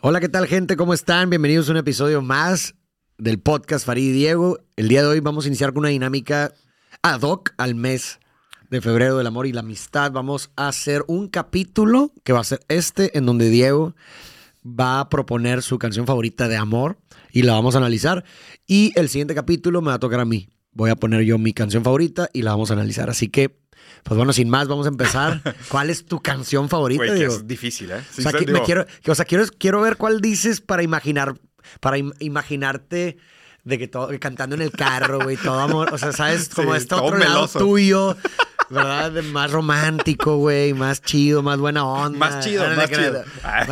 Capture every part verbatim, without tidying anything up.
Hola, ¿qué tal, gente? ¿Cómo están? Bienvenidos a un episodio más del podcast Farid y Diego. El día de hoy vamos a iniciar con una dinámica ad hoc al mes de febrero del amor y la amistad. Vamos a hacer un capítulo que va a ser este, en donde Diego va a proponer su canción favorita de amor y la vamos a analizar. Y el siguiente capítulo me va a tocar a mí. Voy a poner yo mi canción favorita y la vamos a analizar. Así que, pues bueno, sin más, vamos a empezar. ¿Cuál es tu canción favorita? Güey, que es difícil, ¿eh? O sea, que, me quiero, o sea quiero, quiero ver cuál dices para imaginar, para im- imaginarte de que todo, cantando en el carro, güey, todo amor. O sea, ¿sabes? Como sí, este otro meloso. Lado tuyo, ¿verdad? De más romántico, güey, más chido, más buena onda. Más chido, no, no más chido.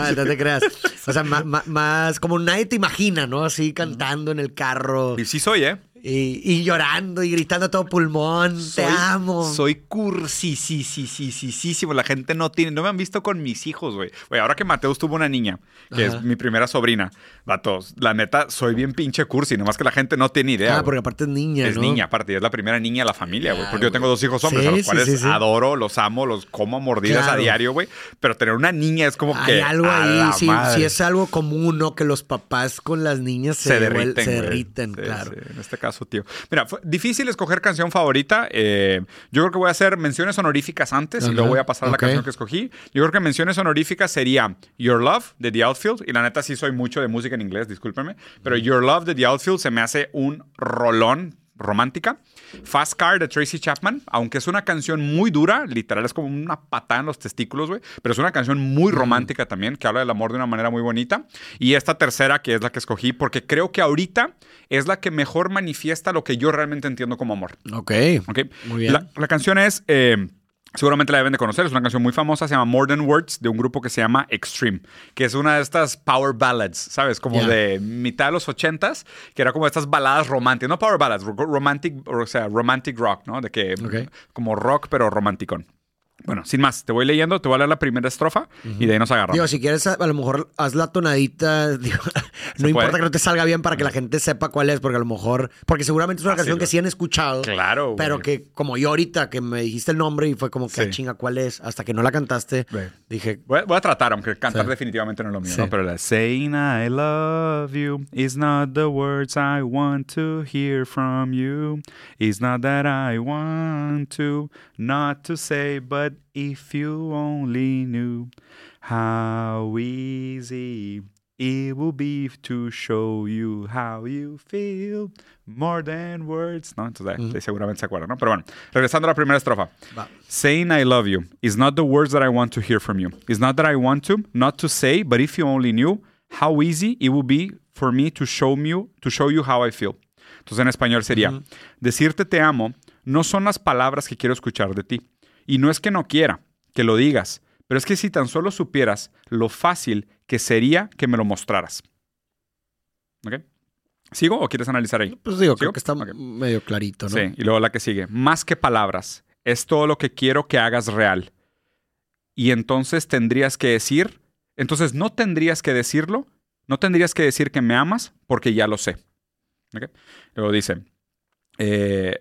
No, no te creas. O sea, más, más, más como nadie te imagina, ¿no? Así cantando en el carro. Y sí soy, ¿eh? Y, y llorando y gritando a todo pulmón, soy, te amo. Soy cursi, sí, sí, sí, sí, sí, sí, la gente no tiene, no me han visto con mis hijos, güey. Güey, ahora que Mateus tuvo una niña, que Ajá. es mi primera sobrina, vatos, la neta, soy bien pinche cursi, nomás que la gente no tiene idea. Ah, wey. Porque aparte es niña, es ¿no? Es niña, aparte, es la primera niña de la familia, güey, claro, porque yo tengo dos hijos hombres, sí, a los sí, cuales sí, sí. adoro, los amo, los como a mordidas claro. a diario, güey, pero tener una niña es como Hay que... Hay algo ahí, sí, sí es algo común, ¿no? Que los papás con las niñas se, se derriten, se derriten sí, claro. Sí, en este caso. Tío. Mira, fue difícil escoger canción favorita. Eh, yo creo que voy a hacer menciones honoríficas antes uh-huh. y luego voy a pasar a la okay. canción que escogí. Yo creo que menciones honoríficas sería Your Love, de The Outfield. Y la neta sí soy mucho de música en inglés, discúlpenme. Pero Your Love, de The Outfield, se me hace un rolón romántica. Fast Car, de Tracy Chapman, aunque es una canción muy dura, literal es como una patada en los testículos, güey, pero es una canción muy romántica también, que habla del amor de una manera muy bonita. Y esta tercera, que es la que escogí, porque creo que ahorita es la que mejor manifiesta lo que yo realmente entiendo como amor. Ok, okay. Muy bien. La, la canción es... Eh, Seguramente la deben de conocer, es una canción muy famosa, se llama More Than Words, de un grupo que se llama Extreme, que es una de estas power ballads, ¿sabes? Como yeah. de mitad de los ochentas, que era como estas baladas románticas, no power ballads, romantic, o sea, romantic rock, ¿no? De que okay. como rock, pero romanticón. Bueno, sin más, te voy leyendo, te voy a leer la primera estrofa uh-huh. y de ahí nos agarramos. Digo, si quieres, a lo mejor haz la tonadita, digo, no importa puede? que no te salga bien para que la gente sepa cuál es, porque a lo mejor, porque seguramente es una ah, canción sí, que sí han escuchado, claro, pero güey. que como yo ahorita, que me dijiste el nombre y fue como que sí. chinga, ¿cuál es? Hasta que no la cantaste, güey. dije... Voy a, voy a tratar, aunque cantar sí. definitivamente no es lo mío, sí. ¿no? Pero la Saying I love you is not the words I want to hear from you. It's not that I want to not to say, but But if you only knew how easy it would be to show you how you feel more than words. No, entonces mm-hmm. seguramente se acuerdan, ¿no? Pero bueno, regresando a la primera estrofa. Va. Saying I love you is not the words that I want to hear from you. It's not that I want to, not to say, but if you only knew how easy it would be for me to show you, to show you how I feel. Entonces en español sería, mm-hmm. decirte te amo no son las palabras que quiero escuchar de ti. Y no es que no quiera que lo digas, pero es que si tan solo supieras lo fácil que sería que me lo mostraras. ¿Ok? ¿Sigo o quieres analizar ahí? Pues digo, ¿Sigo? creo que está okay. medio clarito, ¿no? Sí, y luego la que sigue. Más que palabras, es todo lo que quiero que hagas real. Y entonces tendrías que decir... Entonces no tendrías que decirlo, no tendrías que decir que me amas porque ya lo sé. ¿Ok? Luego dice... Eh,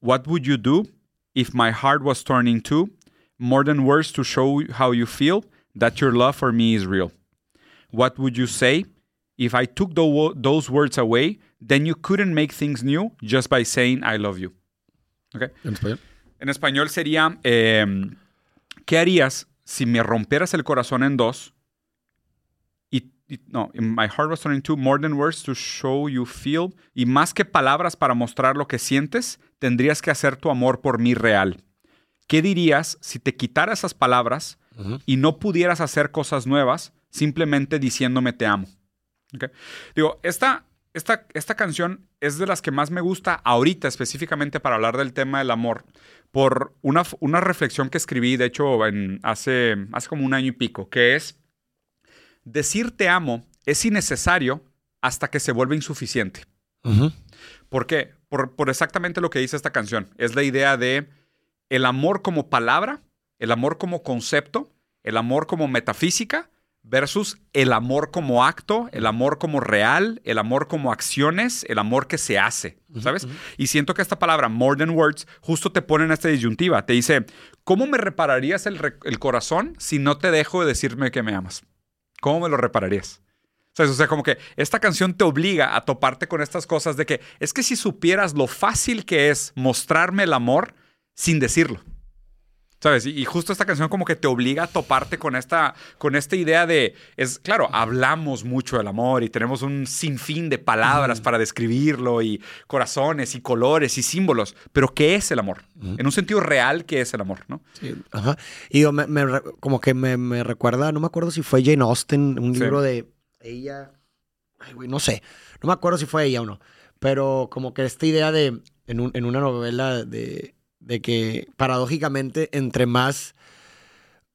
What would you do if my heart was torn in two, more than words to show how you feel that your love for me is real? What would you say if I took the, those words away? Then you couldn't make things new just by saying I love you. Okay. ¿En español? En español sería, eh, ¿qué harías si me rompieras el corazón en dos? Y, y, no, my heart was torn in two, more than words to show you feel. Y más que palabras para mostrar lo que sientes, tendrías que hacer tu amor por mí real. ¿Qué dirías si te quitara esas palabras uh-huh. y no pudieras hacer cosas nuevas simplemente diciéndome te amo? ¿Okay? Digo, esta, esta, esta canción es de las que más me gusta ahorita específicamente para hablar del tema del amor. Por una, una reflexión que escribí, de hecho, en, hace, hace como un año y pico, que es decir te amo es innecesario hasta que se vuelve insuficiente. Uh-huh. ¿Por qué? Por, por exactamente lo que dice esta canción. Es la idea de el amor como palabra, el amor como concepto, el amor como metafísica versus el amor como acto, el amor como real, el amor como acciones, el amor que se hace, ¿sabes? Uh-huh. Y siento que esta palabra, more than words, justo te pone en esta disyuntiva. Te dice, ¿cómo me repararías el, re- el corazón si no te dejo de decirme que me amas? ¿Cómo me lo repararías? ¿Sabes? O sea, como que esta canción te obliga a toparte con estas cosas de que es que si supieras lo fácil que es mostrarme el amor sin decirlo. ¿Sabes? Y, y justo esta canción como que te obliga a toparte con esta, con esta idea de... es claro, hablamos mucho del amor y tenemos un sinfín de palabras uh-huh. para describirlo y corazones y colores y símbolos. Pero ¿qué es el amor? Uh-huh. En un sentido real, ¿qué es el amor? ¿No? Sí. Ajá. Y yo me, me, como que me, me recuerda... No me acuerdo si fue Jane Austen, un sí. libro de ella... Ay, güey, no sé. No me acuerdo si fue ella o no. Pero como que esta idea de... En, un, en una novela de... De que, paradójicamente, entre más...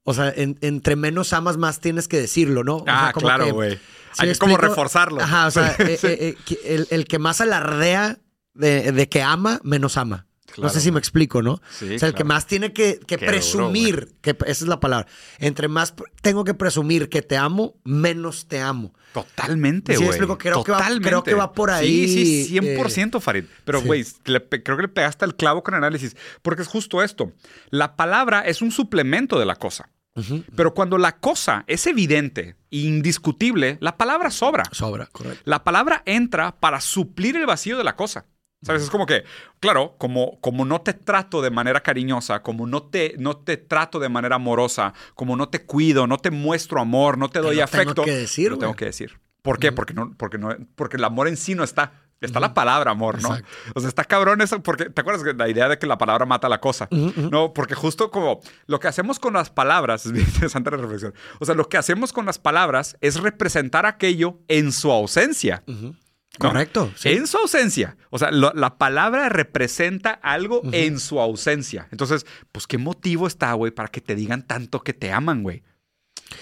O sea, en, entre menos amas, más tienes que decirlo, ¿no? O ah, sea, como claro, güey. ¿Sí hay que explico? Como reforzarlo. Ajá, o sea, eh, eh, eh, el, el que más alardea de, de que ama, menos ama. Claro, no sé si me explico, ¿no? Sí, o sea, claro. El que más tiene que, que presumir, duro, que esa es la palabra, entre más tengo que presumir que te amo, menos te amo. Totalmente, güey. Sí, explico, creo, creo que va por ahí. Sí, sí, cien por ciento, eh, Farid. Pero, güey, sí. creo que le pegaste el clavo con el análisis, porque es justo esto. La palabra es un suplemento de la cosa. Uh-huh. Pero cuando la cosa es evidente e indiscutible, la palabra sobra. Sobra, correcto. La palabra entra para suplir el vacío de la cosa. ¿Sabes? Es como que, claro, como, como no te trato de manera cariñosa, como no te, no te trato de manera amorosa, como no te cuido, no te muestro amor, no te doy te lo afecto. Tengo que decir, lo tengo que decir. ¿Por qué? Uh-huh. Porque, no, porque, no, porque el amor en sí no está. Está uh-huh. la palabra amor, ¿no? Exacto. O sea, está cabrón eso porque... ¿Te acuerdas de la idea de que la palabra mata la cosa? Uh-huh. No, porque justo como... Lo que hacemos con las palabras... Es bien interesante la reflexión. O sea, lo que hacemos con las palabras es representar aquello en su ausencia. Uh-huh. ¿No? Correcto. Sí. En su ausencia. O sea, lo, la palabra representa algo uh-huh. en su ausencia. Entonces, pues, ¿qué motivo está, güey, para que te digan tanto que te aman, güey?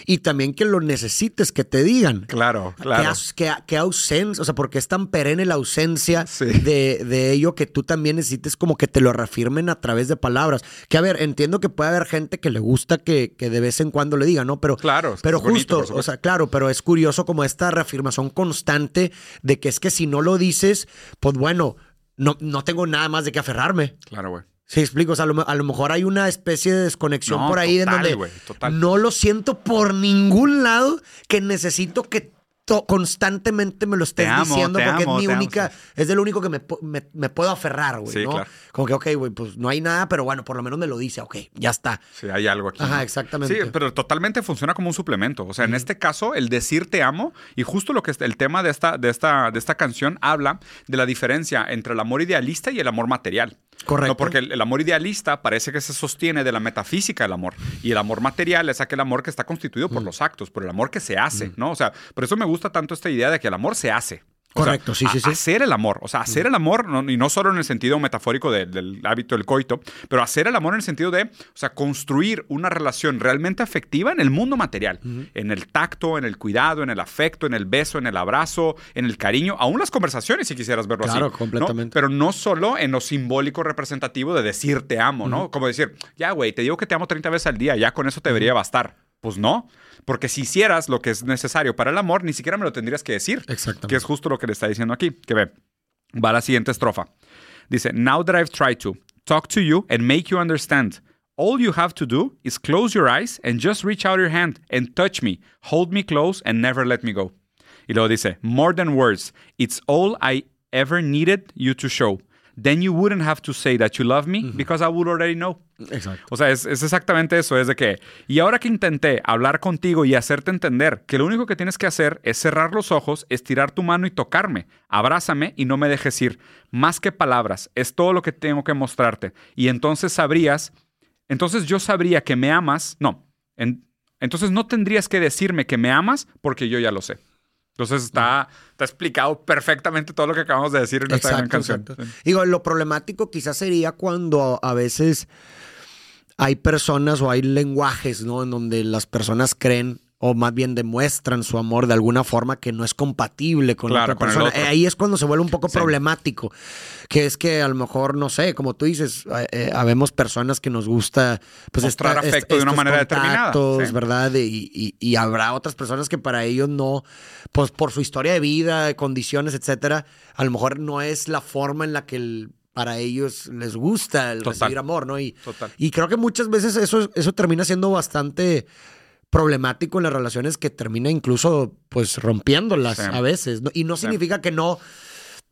Y también que lo necesites, que te digan. Claro, claro. Que, que, que ausencia, o sea, porque es tan perenne la ausencia sí. de, de ello que tú también necesites como que te lo reafirmen a través de palabras. Que a ver, entiendo que puede haber gente que le gusta que, que de vez en cuando le diga, ¿no? Pero, claro, pero justo, bonito, o sea, claro, pero es curioso como esta reafirmación constante de que es que si no lo dices, pues bueno, no, no tengo nada más de qué aferrarme. Claro, güey. Sí, explico. O sea, a lo, a lo mejor hay una especie de desconexión no, por ahí total, de donde wey, no lo siento por ningún lado que necesito que to- constantemente me lo estés amo, diciendo porque amo, es mi única... Amo, sí. Es de lo único que me, me, me puedo aferrar, güey, sí, ¿no? Claro. Como que, ok, güey, pues no hay nada, pero bueno, por lo menos me lo dice. Ok, ya está. Sí, hay algo aquí. Ajá, exactamente. Sí, pero totalmente funciona como un suplemento. O sea, mm. en este caso, el decir te amo y justo lo que es el tema de esta, de esta, de esta canción habla de la diferencia entre el amor idealista y el amor material. Correcto. No, porque el, el amor idealista parece que se sostiene de la metafísica del amor. Y el amor material es aquel amor que está constituido por mm. los actos, por el amor que se hace, mm. ¿no? O sea, por eso me gusta tanto esta idea de que el amor se hace. O Correcto, sea, sí, sí, sí. Hacer el amor. O sea, hacer mm. el amor, no, y no solo en el sentido metafórico de, del hábito del coito, pero hacer el amor en el sentido de, o sea, construir una relación realmente afectiva en el mundo material. Mm. En el tacto, en el cuidado, en el afecto, en el beso, en el abrazo, en el cariño, aún las conversaciones, si quisieras verlo claro, así. Claro, completamente. ¿No? Pero no solo en lo simbólico representativo de decir te amo, ¿no? Mm. Como decir, ya, güey, te digo que te amo treinta veces al día, ya con eso te debería bastar. Pues no, porque si hicieras lo que es necesario para el amor, ni siquiera me lo tendrías que decir. Exactamente. Que es justo lo que le está diciendo aquí. Que ve, va a la siguiente estrofa. Dice, now that I've tried to talk to you and make you understand, all you have to do is close your eyes and just reach out your hand and touch me, hold me close and never let me go. Y luego dice, more than words, it's all I ever needed you to show. Then you wouldn't have to say that you love me uh-huh. because I would already know. Exacto. O sea, es, es exactamente eso. Es de que, y ahora que intenté hablar contigo y hacerte entender que lo único que tienes que hacer es cerrar los ojos, estirar tu mano y tocarme. Abrázame y no me dejes ir. Más que palabras, es todo lo que tengo que mostrarte. Y entonces sabrías, entonces yo sabría que me amas. No, en, entonces no tendrías que decirme que me amas porque yo ya lo sé. Entonces está, está explicado perfectamente todo lo que acabamos de decir en esta gran canción. Exacto. Digo, lo problemático quizás sería cuando a veces hay personas o hay lenguajes, ¿no? En donde las personas creen o más bien demuestran su amor de alguna forma que no es compatible con claro, la otra persona. Con ahí es cuando se vuelve un poco sí. problemático. Que es que a lo mejor, no sé, como tú dices, eh, eh, habemos personas que nos gusta... Pues, mostrar esta, afecto esta, de una manera determinada. Sí. ¿Verdad? Y, y, y habrá otras personas que para ellos no... Pues por su historia de vida, condiciones, etcétera, a lo mejor no es la forma en la que el... para ellos les gusta el total, recibir amor, ¿no? Y, total. Y creo que muchas veces eso, eso termina siendo bastante... problemático en las relaciones que termina incluso pues rompiéndolas, sí, a veces, ¿no? Y no significa, sí, que no,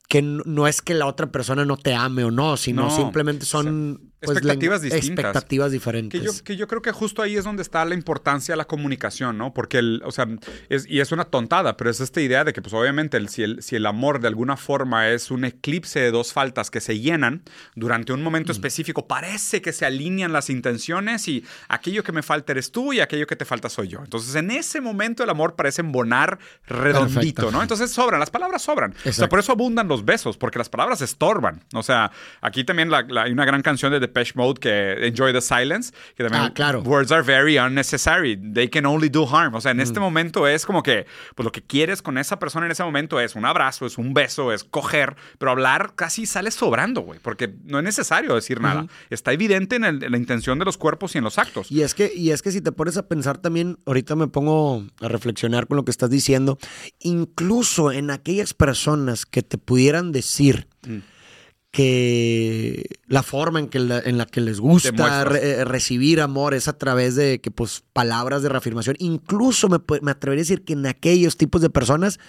que no es que la otra persona no te ame o no, sino no, simplemente son, sí, pues, expectativas distintas, expectativas diferentes. Que yo, que yo creo que justo ahí es donde está la importancia de la comunicación, ¿no? Porque, el, o sea, es, y es una tontada, pero es esta idea de que, pues, obviamente, el, si, el, si el amor de alguna forma es un eclipse de dos faltas que se llenan durante un momento mm. específico, parece que se alinean las intenciones y aquello que me falta eres tú y aquello que te falta soy yo. Entonces, en ese momento el amor parece embonar redondito, perfecto, ¿no? Entonces, sobran, las palabras sobran. Exacto. O sea, por eso abundan los besos, porque las palabras estorban. O sea, aquí también la, la, hay una gran canción de Depeche Mode que Enjoy the Silence, que también, ah, claro, words are very unnecessary, they can only do harm. O sea, en mm. este momento es como que pues lo que quieres con esa persona en ese momento es un abrazo, es un beso, es coger, pero hablar casi sale sobrando, güey, porque no es necesario decir nada. Uh-huh. Está evidente en, el, en la intención de los cuerpos y en los actos. Y es que, y es que si te pones a pensar también, ahorita me pongo a reflexionar con lo que estás diciendo, incluso en aquellas personas que te pudieron decir mm. que la forma en que la, en la que les gusta re, recibir amor es a través de que, pues, palabras de reafirmación. Incluso me, me atrevería a decir que en aquellos tipos de personas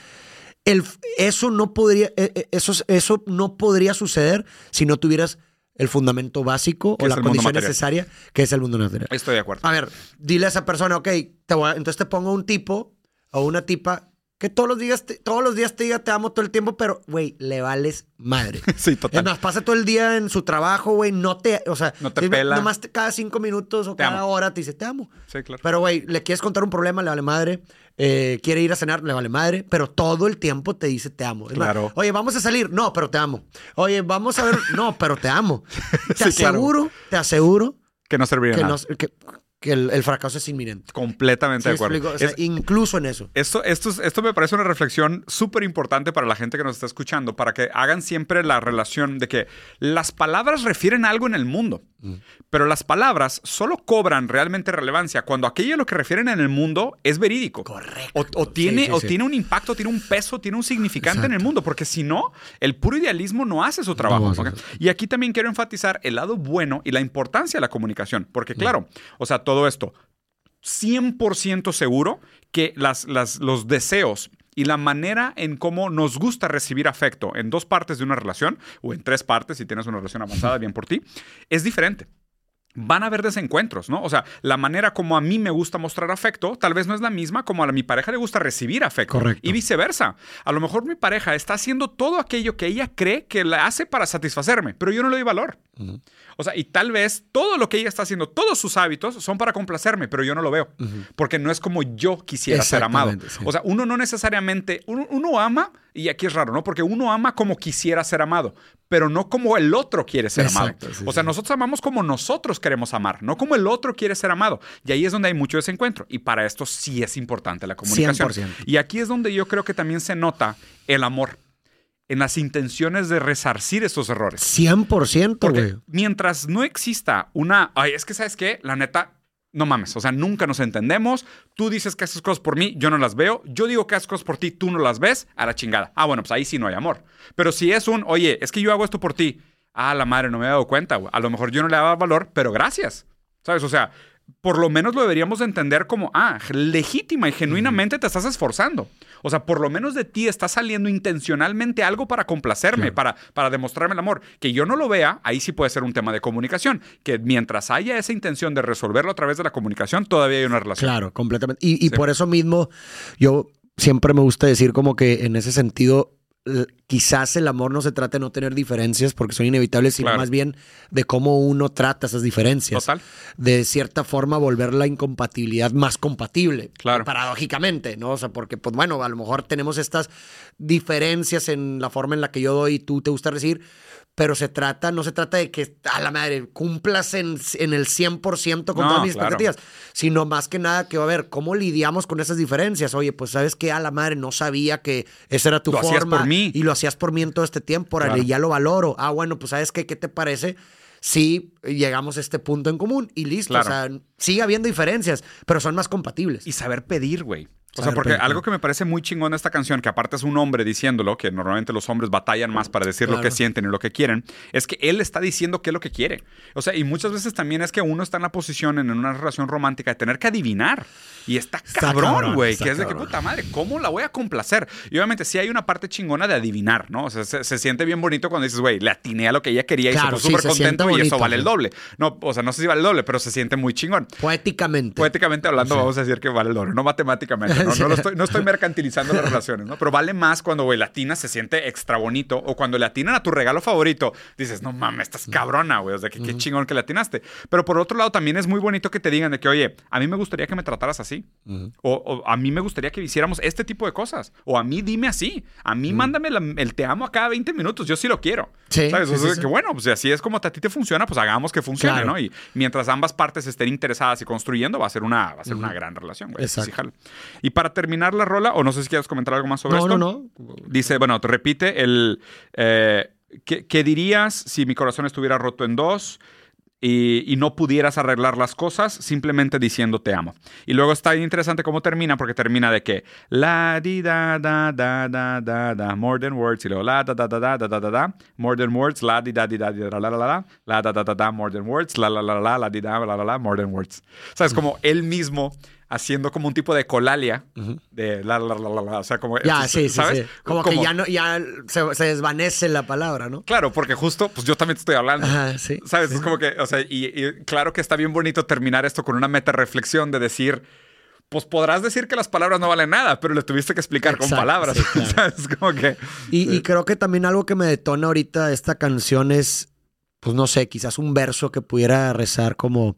el, eso, no podría, eso, eso no podría suceder si no tuvieras el fundamento básico o la condición necesaria, que es el mundo material. Estoy de acuerdo. A ver, dile a esa persona, ok, te voy a, entonces te pongo un tipo o una tipa que todos los días te, todos los días te diga te amo todo el tiempo, pero, güey, le vales madre. Sí, total. Además, pasa todo el día en su trabajo, güey, no te, o sea, no te si, pela. Nomás te, cada cinco minutos o te cada amo. hora te dice te amo. Sí, claro. Pero, güey, le quieres contar un problema, le vale madre. Eh, quiere ir a cenar, le vale madre, pero todo el tiempo te dice te amo. Claro. Más, oye, vamos a salir, no, pero te amo. Oye, vamos a ver, no, pero te amo. Te sí, aseguro, claro. te aseguro que no serviría que nada. No, que, que el, el fracaso es inminente. Completamente sí, de acuerdo. Explico, o sea, es, incluso en eso. Esto, esto, esto me parece una reflexión súper importante para la gente que nos está escuchando, para que hagan siempre la relación de que las palabras refieren a algo en el mundo, mm. pero las palabras solo cobran realmente relevancia cuando aquello a lo que refieren en el mundo es verídico. Correcto. O, o, tiene, sí, sí, o sí. tiene un impacto, tiene un peso, tiene un significante, exacto, en el mundo, porque si no, el puro idealismo no hace su trabajo. No, ¿okay? Y aquí también quiero enfatizar el lado bueno y la importancia de la comunicación, porque claro, mm. o sea, todo Todo esto, cien por ciento seguro que las, las, los deseos y la manera en cómo nos gusta recibir afecto en dos partes de una relación, o en tres partes, si tienes una relación avanzada, bien por ti, es diferente. Van a haber desencuentros, ¿no? O sea, la manera como a mí me gusta mostrar afecto tal vez no es la misma como a mi pareja le gusta recibir afecto. Correcto. Y viceversa. A lo mejor mi pareja está haciendo todo aquello que ella cree que la hace para satisfacerme, pero yo no le doy valor. Uh-huh. O sea, y tal vez todo lo que ella está haciendo, todos sus hábitos son para complacerme, pero yo no lo veo. Uh-huh. Porque no es como yo quisiera ser amado. Sí. O sea, uno no necesariamente... Uno, uno ama... Y aquí es raro, ¿no? Porque uno ama como quisiera ser amado, pero no como el otro quiere ser, exacto, amado. Sí, o sea, sí. nosotros amamos como nosotros queremos amar, no como el otro quiere ser amado. Y ahí es donde hay mucho desencuentro. Y para esto sí es importante la comunicación. cien por ciento. Y aquí es donde yo creo que también se nota el amor en las intenciones de resarcir estos errores. cien por ciento, güey. Mientras no exista una... Ay, es que, ¿sabes qué? La neta... No mames, o sea, nunca nos entendemos. Tú dices que haces cosas por mí, yo no las veo. Yo digo que haces cosas por ti, tú no las ves. A la chingada. Ah, bueno, pues ahí sí no hay amor. Pero si es un, oye, es que yo hago esto por ti. Ah, la madre, no me he dado cuenta, güey. A lo mejor yo no le daba valor, pero gracias. ¿Sabes? O sea, por lo menos lo deberíamos de entender como, ah, legítima y genuinamente te estás esforzando. O sea, por lo menos de ti está saliendo intencionalmente algo para complacerme, claro, para, para demostrarme el amor. Que yo no lo vea, ahí sí puede ser un tema de comunicación. Que mientras haya esa intención de resolverlo a través de la comunicación, todavía hay una relación. Claro, completamente. Y, y sí. por eso mismo, yo siempre me gusta decir como que en ese sentido, quizás el amor no se trata de no tener diferencias porque son inevitables, sino claro. más bien de cómo uno trata esas diferencias. Total. De cierta forma volver la incompatibilidad más compatible. Claro. Paradójicamente, ¿no? O sea, porque, pues bueno, a lo mejor tenemos estas diferencias en la forma en la que yo doy y tú te gusta recibir, pero se trata, no se trata de que, a la madre, cumplas en, en el cien por ciento con no, todas mis claro. expectativas, sino más que nada que, a ver, ¿cómo lidiamos con esas diferencias? Oye, pues, ¿sabes qué? A la madre, no sabía que esa era tu lo forma. Hacías por mí. Y lo hacías por mí en todo este tiempo, claro. y ya lo valoro. Ah, bueno, pues, ¿sabes qué? ¿Qué te parece si llegamos a este punto en común? Y listo, claro. o sea, sigue habiendo diferencias, pero son más compatibles. Y saber pedir, güey. O sea, porque algo que me parece muy chingón de esta canción, que aparte es un hombre diciéndolo, que normalmente los hombres batallan más para decir claro. lo que sienten y lo que quieren, es que él está diciendo qué es lo que quiere. O sea, y muchas veces también es que uno está en la posición, en una relación romántica, de tener que adivinar. Y está cabrón, güey, que es de que puta madre, ¿cómo la voy a complacer? Y obviamente sí hay una parte chingona de adivinar, ¿no? O sea, se, se siente bien bonito cuando dices, güey, le atiné a lo que ella quería y claro, se puso súper sí, contento bonito, y eso vale el doble. No, o sea, no sé si vale el doble, pero se siente muy chingón. Poéticamente. Poéticamente hablando, sí. vamos a decir que vale el doble, no matemáticamente. No, no, lo estoy, no estoy mercantilizando las relaciones, ¿no? Pero vale más cuando, güey, la atinas, se siente extra bonito. O cuando le atinan a tu regalo favorito, dices, no mames, estás cabrona, güey. O sea, que, uh-huh. qué chingón que le atinaste. Pero por otro lado, también es muy bonito que te digan de que, oye, a mí me gustaría que me trataras así. Uh-huh. O, o a mí me gustaría que hiciéramos este tipo de cosas. O a mí dime así. A mí uh-huh. mándame la, el te amo a cada veinte minutos. Yo sí lo quiero. Sí, ¿sabes? Sí, o sea, sí, que sí. bueno, pues si así es como a ti te funciona, pues hagamos que funcione, claro. ¿no? Y mientras ambas partes estén interesadas y construyendo, va a ser una, va a ser uh-huh. una gran relación, güey. Exacto. Sí, jalo. Y para terminar la rola, o no sé si quieres comentar algo más sobre no, esto. No, no, no. Dice, bueno, te repite el... Eh, ¿qué, ¿Qué dirías si mi corazón estuviera roto en dos y, y no pudieras arreglar las cosas simplemente diciendo te amo? Y luego está bien interesante cómo termina, porque termina de que... La di da da da da da da, more than words. Y luego la da da da da da da da, more than words. La di da di da di da la la la la, la da da da da, more than words. La la la la la di da la la la, more than words. O sea, es como él mismo... haciendo como un tipo de colalia uh-huh. de la, la, la, la, la, o sea, como... Ya, es, sí, ¿sabes? Sí, sí. Como, como que ya, no, ya se, se desvanece la palabra, ¿no? Claro, porque justo, pues yo también te estoy hablando. Ajá, sí. ¿Sabes? Sí. Es como que, o sea, y, y claro que está bien bonito terminar esto con una metarreflexión de decir... Pues podrás decir que las palabras no valen nada, pero le tuviste que explicar exacto, con palabras. Sí, claro. ¿Sabes? Como que... Y, sí. y creo que también algo que me detona ahorita esta canción es, pues no sé, quizás un verso que pudiera rezar como...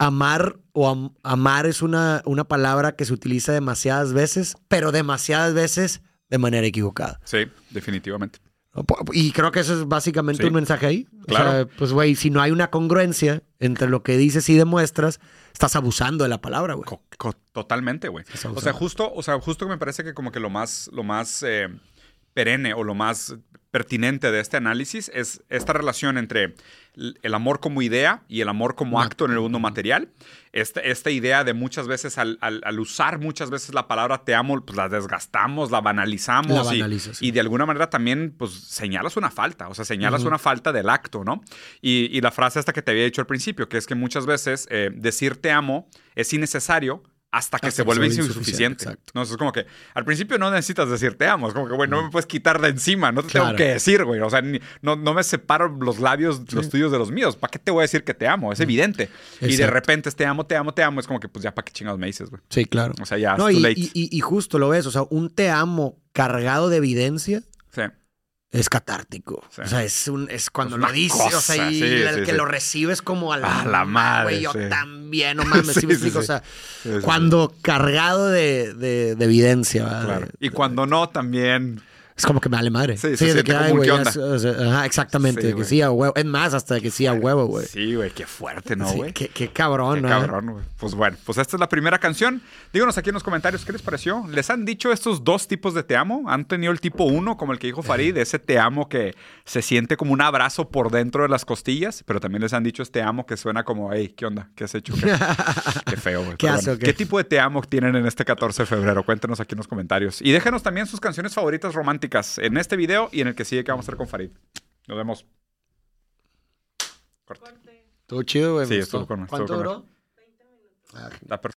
Amar o am, amar es una, una palabra que se utiliza demasiadas veces, pero demasiadas veces de manera equivocada. Sí, definitivamente. Y creo que eso es básicamente sí. un mensaje ahí. Claro. O sea, pues, güey, si no hay una congruencia entre lo que dices y demuestras, estás abusando de la palabra, güey. Co- co- totalmente, güey. O sea, justo, o sea, justo que me parece que como que lo más, lo más eh, perenne o lo más... pertinente de este análisis es esta relación entre el amor como idea y el amor como acto en el mundo material. Esta, esta idea de muchas veces, al, al, al usar muchas veces la palabra te amo, pues la desgastamos, la banalizamos. La banalizo, y, sí. y de alguna manera también pues señalas una falta, o sea, señalas uh-huh. una falta del acto, ¿no? Y, y la frase esta que te había dicho al principio, que es que muchas veces eh, decir te amo es innecesario, hasta que hasta se vuelve insuficiente. insuficiente. No, es como que al principio no necesitas decir te amo. Es como que, güey, no me puedes quitar de encima. No te claro. tengo que decir, güey. O sea, ni, no, no me separo los labios, sí. los tuyos de los míos. ¿Para qué te voy a decir que te amo? Es evidente. Exacto. Y de repente es te amo, te amo, te amo. Es como que, pues ya, ¿para qué chingados me dices, güey? Sí, claro. O sea, ya, no, it's too late. Y, y, y justo lo ves. O sea, un te amo cargado de evidencia. Sí. Es catártico. Sí. O sea, es un es cuando es lo dices, cosa. O sea, y sí, el sí, que sí. lo recibes como a la, a la madre. Güey, yo sí. también, no mames, sí, sí, me sí, explico. Sí. O sea, sí, sí, cuando sí. cargado de, de, de evidencia. Claro. De, y cuando de, no, también. Es como que me vale madre. Sí, sí, se de que, ay, güey, onda. Ya, o sea, ajá, exactamente. Sí, de que sí a huevo. Es más, hasta de que sí a huevo, güey. Sí, güey, qué fuerte, ¿no, güey? Sí, qué, qué cabrón, ¿no? Qué cabrón, güey. Pues bueno, pues esta es la primera canción. Díganos aquí en los comentarios qué les pareció. ¿Les han dicho estos dos tipos de te amo? ¿Han tenido el tipo uno, como el que dijo Farid, ese te amo que se siente como un abrazo por dentro de las costillas? Pero también les han dicho este amo que suena como, hey, ¿qué onda? ¿Qué has hecho? Qué, qué feo, güey. ¿Qué, bueno, okay. ¿Qué tipo de te amo tienen en este catorce de febrero? Cuéntenos aquí en los comentarios. Y déjenos también sus canciones favoritas románticas en este video y en el que sigue que vamos a hacer con Farid. Nos vemos. Corte. Corte. Estuvo chido, güey. Sí, estuvo con nosotros. ¿Cuánto duró? veinte minutos. Ah, está perfecto.